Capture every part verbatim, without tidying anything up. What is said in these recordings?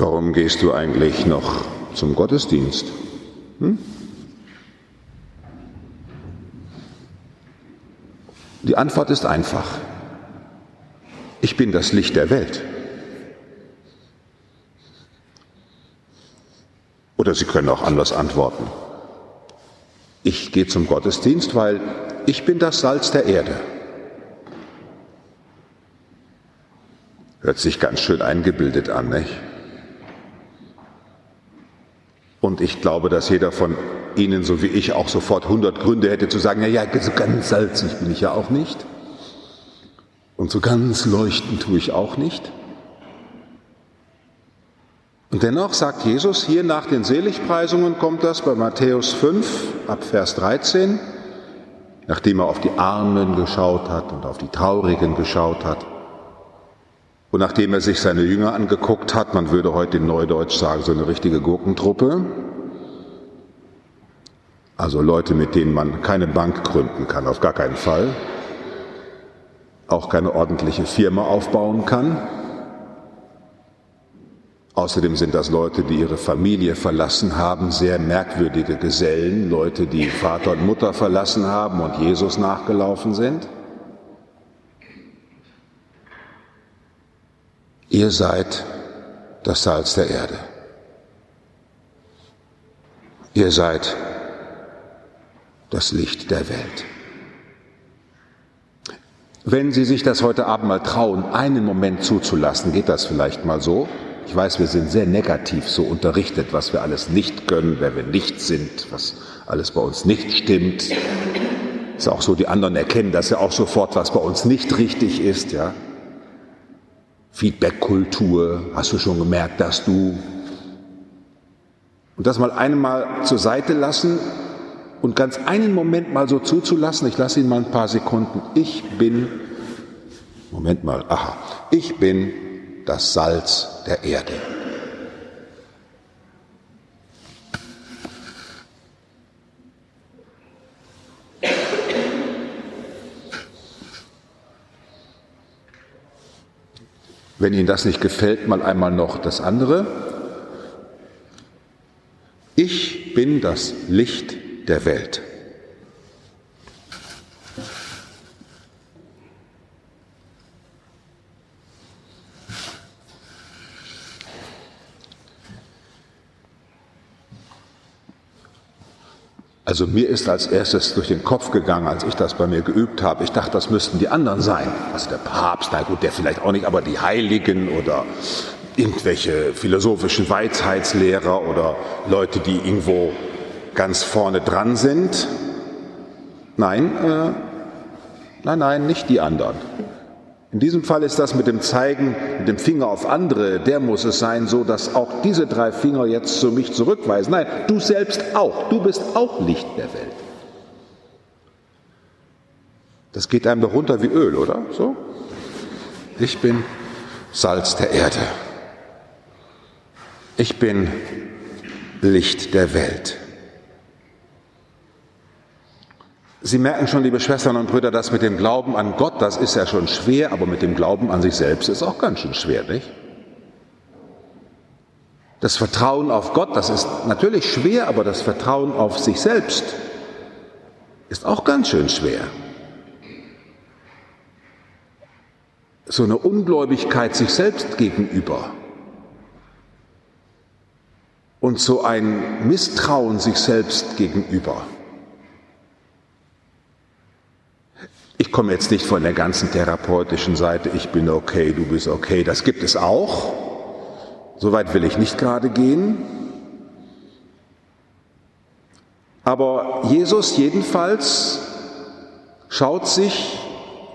Warum gehst du eigentlich noch zum Gottesdienst? Hm? Die Antwort ist einfach. Ich bin das Licht der Welt. Oder Sie können auch anders antworten. Ich gehe zum Gottesdienst, weil ich bin das Salz der Erde. Hört sich ganz schön eingebildet an, nicht? Und ich glaube, dass jeder von Ihnen, so wie ich, auch sofort hundert Gründe hätte zu sagen, ja, ja, so ganz salzig bin ich ja auch nicht. Und so ganz leuchtend tue ich auch nicht. Und dennoch sagt Jesus hier nach den Seligpreisungen, kommt das bei Matthäus fünf ab Vers dreizehn, nachdem er auf die Armen geschaut hat und auf die Traurigen geschaut hat und nachdem er sich seine Jünger angeguckt hat, man würde heute in Neudeutsch sagen, so eine richtige Gurkentruppe, also Leute, mit denen man keine Bank gründen kann, auf gar keinen Fall, auch keine ordentliche Firma aufbauen kann. Außerdem sind das Leute, die ihre Familie verlassen haben, sehr merkwürdige Gesellen, Leute, die Vater und Mutter verlassen haben und Jesus nachgelaufen sind. Ihr seid das Salz der Erde. Ihr seid das Licht der Welt. Wenn Sie sich das heute Abend mal trauen, einen Moment zuzulassen, geht das vielleicht mal so? Ich weiß, wir sind sehr negativ so unterrichtet, was wir alles nicht können, wer wir nicht sind, was alles bei uns nicht stimmt. Ist auch so, die anderen erkennen das ja auch sofort, was bei uns nicht richtig ist. Ja? Feedback-Kultur, hast du schon gemerkt, dass du... Und das mal einmal zur Seite lassen und ganz einen Moment mal so zuzulassen, ich lasse ihn mal ein paar Sekunden, ich bin, Moment mal, aha, ich bin... das Salz der Erde. Wenn Ihnen das nicht gefällt, mal einmal noch das andere. Ich bin das Licht der Welt. Also mir ist als erstes durch den Kopf gegangen, als ich das bei mir geübt habe. Ich dachte, das müssten die anderen sein. Also der Papst, na gut, der vielleicht auch nicht, aber die Heiligen oder irgendwelche philosophischen Weisheitslehrer oder Leute, die irgendwo ganz vorne dran sind. Nein, äh, nein, nein, nicht die anderen. In diesem Fall ist das mit dem Zeigen, mit dem Finger auf andere, der muss es sein, so dass auch diese drei Finger jetzt zu mich zurückweisen. Nein, du selbst auch, du bist auch Licht der Welt. Das geht einem doch runter wie Öl, oder? So? Ich bin Salz der Erde. Ich bin Licht der Welt. Sie merken schon, liebe Schwestern und Brüder, dass mit dem Glauben an Gott, das ist ja schon schwer, aber mit dem Glauben an sich selbst ist auch ganz schön schwer, nicht? Das Vertrauen auf Gott, das ist natürlich schwer, aber das Vertrauen auf sich selbst ist auch ganz schön schwer. So eine Ungläubigkeit sich selbst gegenüber und so ein Misstrauen sich selbst gegenüber. Ich komme jetzt nicht von der ganzen therapeutischen Seite, ich bin okay, du bist okay, das gibt es auch. So weit will ich nicht gerade gehen. Aber Jesus jedenfalls schaut sich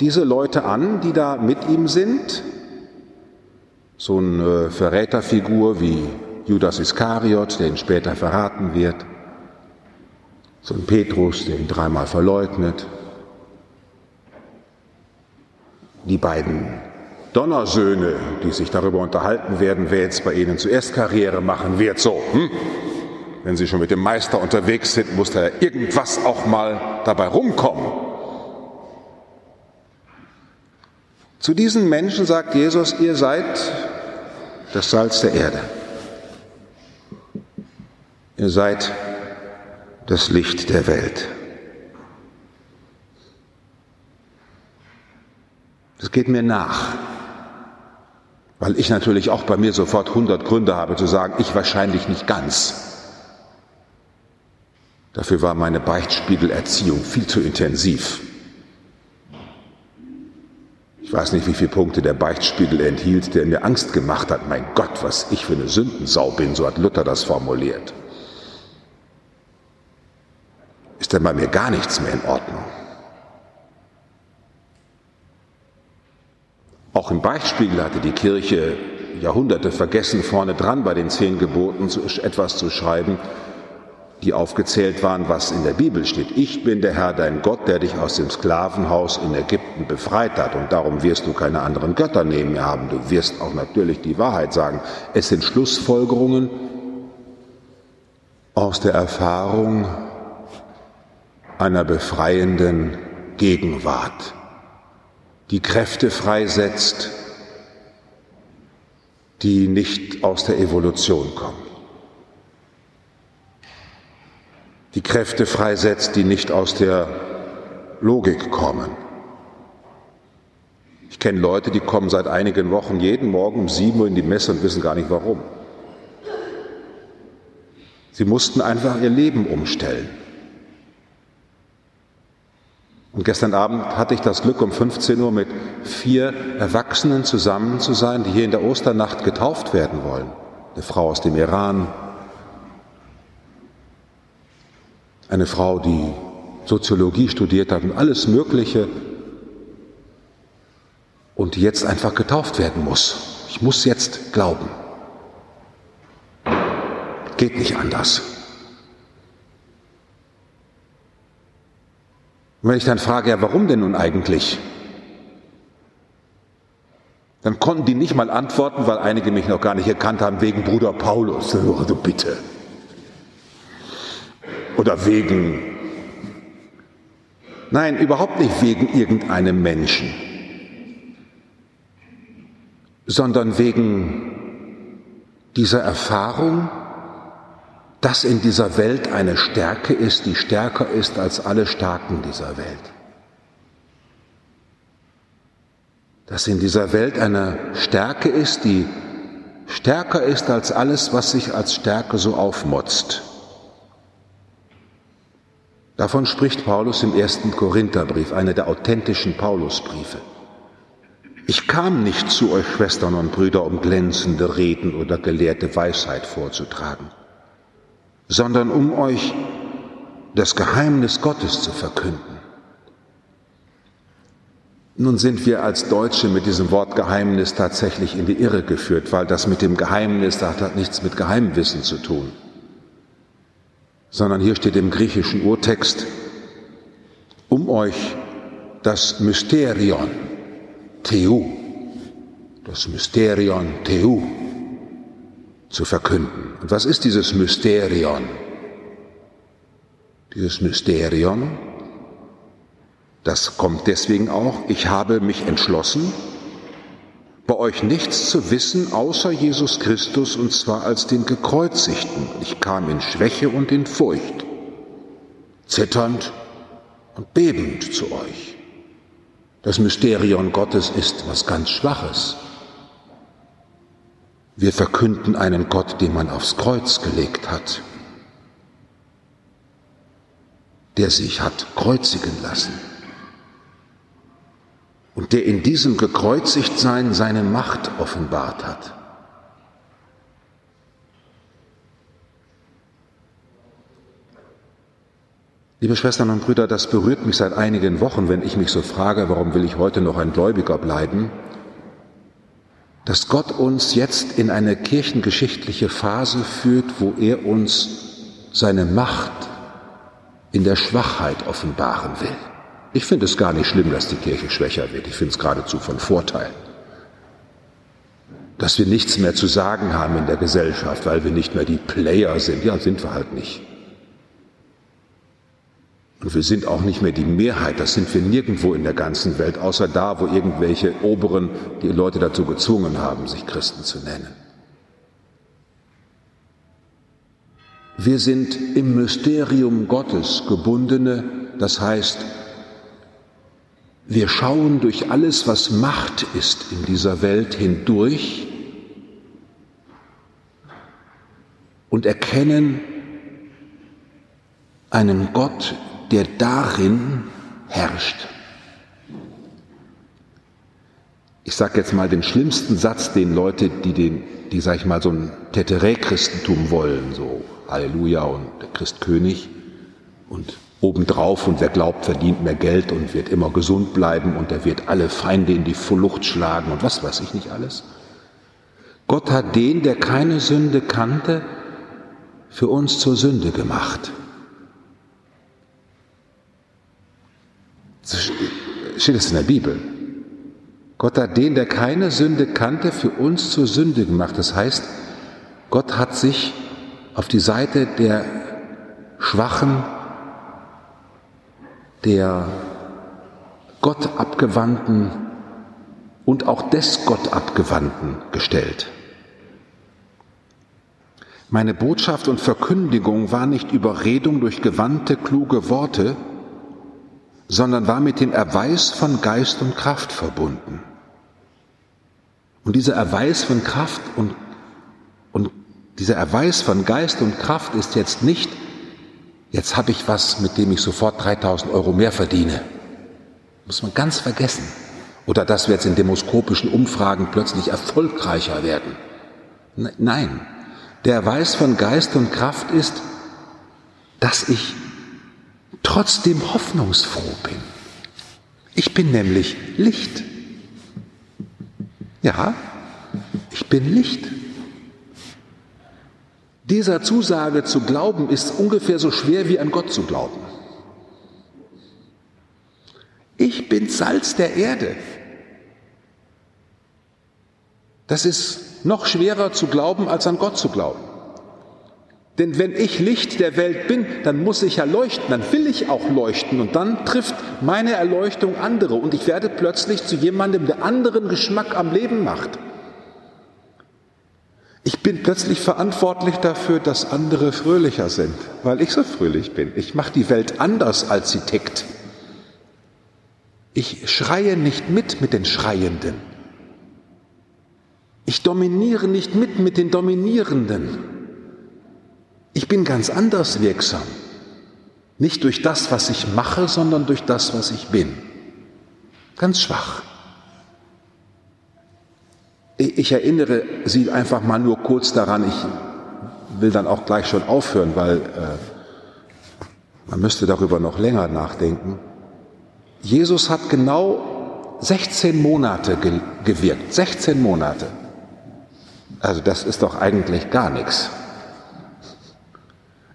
diese Leute an, die da mit ihm sind. So eine Verräterfigur wie Judas Iskariot, der ihn später verraten wird. So ein Petrus, der ihn dreimal verleugnet. Die beiden Donnersöhne, die sich darüber unterhalten werden, wer jetzt bei ihnen zuerst Karriere machen wird, so. Hm? Wenn sie schon mit dem Meister unterwegs sind, muss da irgendwas auch mal dabei rumkommen. Zu diesen Menschen sagt Jesus, ihr seid das Salz der Erde. Ihr seid das Licht der Welt. Das geht mir nach, weil ich natürlich auch bei mir sofort hundert Gründe habe zu sagen, ich wahrscheinlich nicht ganz. Dafür war meine Beichtspiegelerziehung viel zu intensiv. Ich weiß nicht, wie viele Punkte der Beichtspiegel enthielt, der mir Angst gemacht hat. Mein Gott, was ich für eine Sündensau bin, so hat Luther das formuliert. Ist denn bei mir gar nichts mehr in Ordnung? Auch im Beichtspiegel hatte die Kirche Jahrhunderte vergessen, vorne dran bei den zehn Geboten etwas zu schreiben, die aufgezählt waren, was in der Bibel steht. Ich bin der Herr, dein Gott, der dich aus dem Sklavenhaus in Ägypten befreit hat. Und darum wirst du keine anderen Götter neben mir haben. Du wirst auch natürlich die Wahrheit sagen. Es sind Schlussfolgerungen aus der Erfahrung einer befreienden Gegenwart, die Kräfte freisetzt, die nicht aus der Evolution kommen. Die Kräfte freisetzt, die nicht aus der Logik kommen. Ich kenne Leute, die kommen seit einigen Wochen jeden Morgen um sieben Uhr in die Messe und wissen gar nicht warum. Sie mussten einfach ihr Leben umstellen. Und gestern Abend hatte ich das Glück, um fünfzehn Uhr mit vier Erwachsenen zusammen zu sein, die hier in der Osternacht getauft werden wollen. Eine Frau aus dem Iran, eine Frau, die Soziologie studiert hat und alles Mögliche und die jetzt einfach getauft werden muss. Ich muss jetzt glauben. Geht nicht anders. Und wenn ich dann frage, ja, warum denn nun eigentlich? Dann konnten die nicht mal antworten, weil einige mich noch gar nicht erkannt haben, wegen Bruder Paulus. Also bitte. Oder wegen. Nein, überhaupt nicht wegen irgendeinem Menschen, sondern wegen dieser Erfahrung, dass in dieser Welt eine Stärke ist, die stärker ist als alle Starken dieser Welt. Dass in dieser Welt eine Stärke ist, die stärker ist als alles, was sich als Stärke so aufmotzt. Davon spricht Paulus im ersten Korintherbrief, einer der authentischen Paulusbriefe. Ich kam nicht zu euch, Schwestern und Brüder, um glänzende Reden oder gelehrte Weisheit vorzutragen, sondern um euch das Geheimnis Gottes zu verkünden. Nun sind wir als Deutsche mit diesem Wort Geheimnis tatsächlich in die Irre geführt, weil das mit dem Geheimnis, das hat nichts mit Geheimwissen zu tun, sondern hier steht im griechischen Urtext, um euch das Mysterion, Theou, das Mysterion, Theou, zu verkünden. Und was ist dieses Mysterion? Dieses Mysterion, das kommt deswegen auch, ich habe mich entschlossen, bei euch nichts zu wissen, außer Jesus Christus, und zwar als den Gekreuzigten. Ich kam in Schwäche und in Furcht, zitternd und bebend zu euch. Das Mysterion Gottes ist was ganz Schwaches. Wir verkünden einen Gott, den man aufs Kreuz gelegt hat, der sich hat kreuzigen lassen und der in diesem Gekreuzigtsein seine Macht offenbart hat. Liebe Schwestern und Brüder, das berührt mich seit einigen Wochen, wenn ich mich so frage, warum will ich heute noch ein Gläubiger bleiben, dass Gott uns jetzt in eine kirchengeschichtliche Phase führt, wo er uns seine Macht in der Schwachheit offenbaren will. Ich finde es gar nicht schlimm, dass die Kirche schwächer wird. Ich finde es geradezu von Vorteil. Dass wir nichts mehr zu sagen haben in der Gesellschaft, weil wir nicht mehr die Player sind. Ja, sind wir halt nicht. Und wir sind auch nicht mehr die Mehrheit. Das sind wir nirgendwo in der ganzen Welt, außer da, wo irgendwelche Oberen die Leute dazu gezwungen haben, sich Christen zu nennen. Wir sind im Mysterium Gottes gebundene, das heißt, wir schauen durch alles, was Macht ist in dieser Welt, hindurch und erkennen einen Gott, der darin herrscht. Ich sage jetzt mal den schlimmsten Satz den Leute, die, den, die sag ich mal, so ein Teterä-Christentum wollen, so Halleluja und der Christkönig und obendrauf und wer glaubt, verdient mehr Geld und wird immer gesund bleiben und er wird alle Feinde in die Flucht schlagen und was weiß ich nicht alles. Gott hat den, der keine Sünde kannte, für uns zur Sünde gemacht. So steht es in der Bibel. Gott hat den, der keine Sünde kannte, für uns zur Sünde gemacht. Das heißt, Gott hat sich auf die Seite der Schwachen, der Gott abgewandten und auch des Gott abgewandten gestellt. Meine Botschaft und Verkündigung war nicht Überredung durch gewandte, kluge Worte, sondern war mit dem Erweis von Geist und Kraft verbunden. Und dieser Erweis von Kraft und, und dieser Erweis von Geist und Kraft ist jetzt nicht, jetzt habe ich was, mit dem ich sofort dreitausend Euro mehr verdiene. Muss man ganz vergessen. Oder dass wir jetzt in demoskopischen Umfragen plötzlich erfolgreicher werden. Nein, der Erweis von Geist und Kraft ist, dass ich trotzdem hoffnungsfroh bin. Ich bin nämlich Licht. Ja, ich bin Licht. Dieser Zusage zu glauben ist ungefähr so schwer wie an Gott zu glauben. Ich bin Salz der Erde. Das ist noch schwerer zu glauben, als an Gott zu glauben. Denn wenn ich Licht der Welt bin, dann muss ich ja leuchten, dann will ich auch leuchten und dann trifft meine Erleuchtung andere und ich werde plötzlich zu jemandem, der anderen Geschmack am Leben macht. Ich bin plötzlich verantwortlich dafür, dass andere fröhlicher sind, weil ich so fröhlich bin. Ich mache die Welt anders, als sie tickt. Ich schreie nicht mit mit den Schreienden. Ich dominiere nicht mit mit den Dominierenden. Ich bin ganz anders wirksam. Nicht durch das, was ich mache, sondern durch das, was ich bin. Ganz schwach. Ich erinnere Sie einfach mal nur kurz daran, ich will dann auch gleich schon aufhören, weil äh, man müsste darüber noch länger nachdenken. Jesus hat genau sechzehn Monate ge- gewirkt. sechzehn Monate. Also das ist doch eigentlich gar nichts.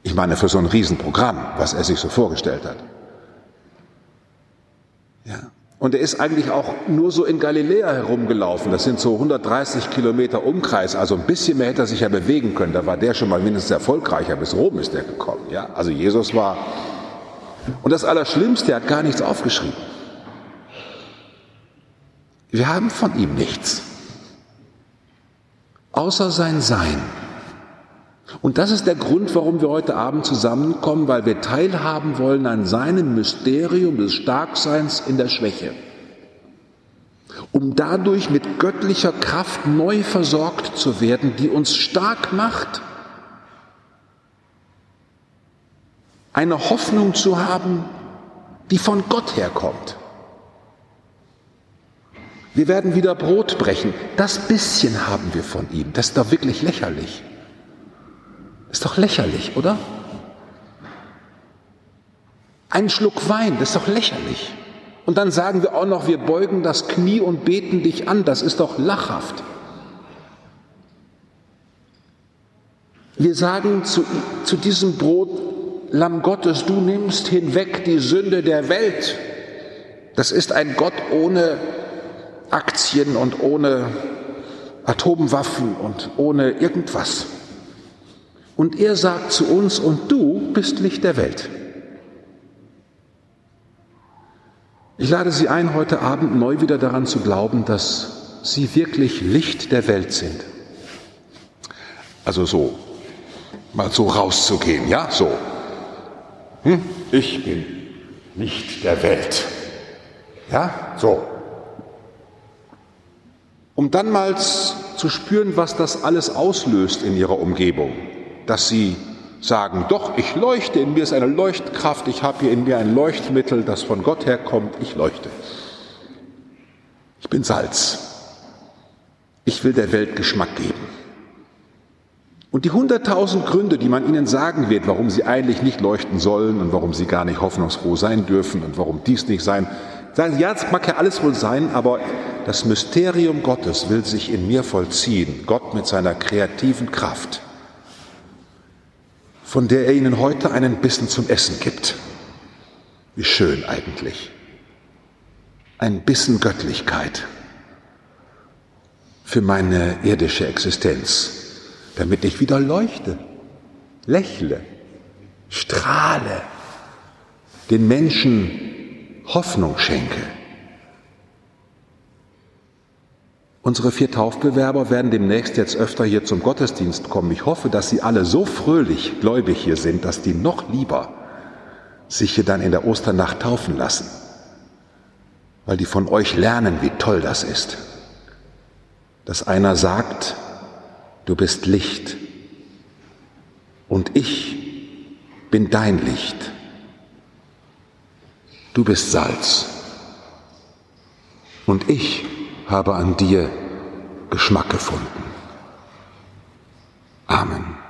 Ich meine, für so ein Riesenprogramm, was er sich so vorgestellt hat. Ja. Und er ist eigentlich auch nur so in Galiläa herumgelaufen. Das sind so hundertdreißig Kilometer Umkreis. Also ein bisschen mehr hätte er sich ja bewegen können. Da war der schon mal mindestens erfolgreicher. Bis Rom ist der gekommen. Ja? Also Jesus war... Und das Allerschlimmste, er hat gar nichts aufgeschrieben. Wir haben von ihm nichts. Außer sein Sein. Und das ist der Grund, warum wir heute Abend zusammenkommen, weil wir teilhaben wollen an seinem Mysterium des Starkseins in der Schwäche, um dadurch mit göttlicher Kraft neu versorgt zu werden, die uns stark macht, eine Hoffnung zu haben, die von Gott herkommt. Wir werden wieder Brot brechen. Das bisschen haben wir von ihm. Das ist doch wirklich lächerlich. Ist doch lächerlich, oder? Ein Schluck Wein, das ist doch lächerlich. Und dann sagen wir auch noch, wir beugen das Knie und beten dich an, das ist doch lachhaft. Wir sagen zu, zu diesem Brot, Lamm Gottes, du nimmst hinweg die Sünde der Welt. Das ist ein Gott ohne Aktien und ohne Atomwaffen und ohne irgendwas. Und er sagt zu uns, und du bist Licht der Welt. Ich lade Sie ein, heute Abend neu wieder daran zu glauben, dass Sie wirklich Licht der Welt sind. Also so mal so rauszugehen, ja, so. Hm? Ich bin Licht der Welt. Ja, so. Um dann mal zu spüren, was das alles auslöst in ihrer Umgebung, dass sie sagen, doch, ich leuchte, in mir ist eine Leuchtkraft, ich habe hier in mir ein Leuchtmittel, das von Gott herkommt, ich leuchte. Ich bin Salz. Ich will der Welt Geschmack geben. Und die hunderttausend Gründe, die man ihnen sagen wird, warum sie eigentlich nicht leuchten sollen und warum sie gar nicht hoffnungsfroh sein dürfen und warum dies nicht sein, sagen sie, ja, das mag ja alles wohl sein, aber das Mysterium Gottes will sich in mir vollziehen. Gott mit seiner kreativen Kraft, von der er ihnen heute einen Bissen zum Essen gibt. Wie schön eigentlich. Ein Bissen Göttlichkeit für meine irdische Existenz, damit ich wieder leuchte, lächle, strahle, den Menschen Hoffnung schenke. Unsere vier Taufbewerber werden demnächst jetzt öfter hier zum Gottesdienst kommen. Ich hoffe, dass sie alle so fröhlich gläubig hier sind, dass die noch lieber sich hier dann in der Osternacht taufen lassen, weil die von euch lernen, wie toll das ist, dass einer sagt, du bist Licht und ich bin dein Licht. Du bist Salz und ich habe an dir Geschmack gefunden. Amen.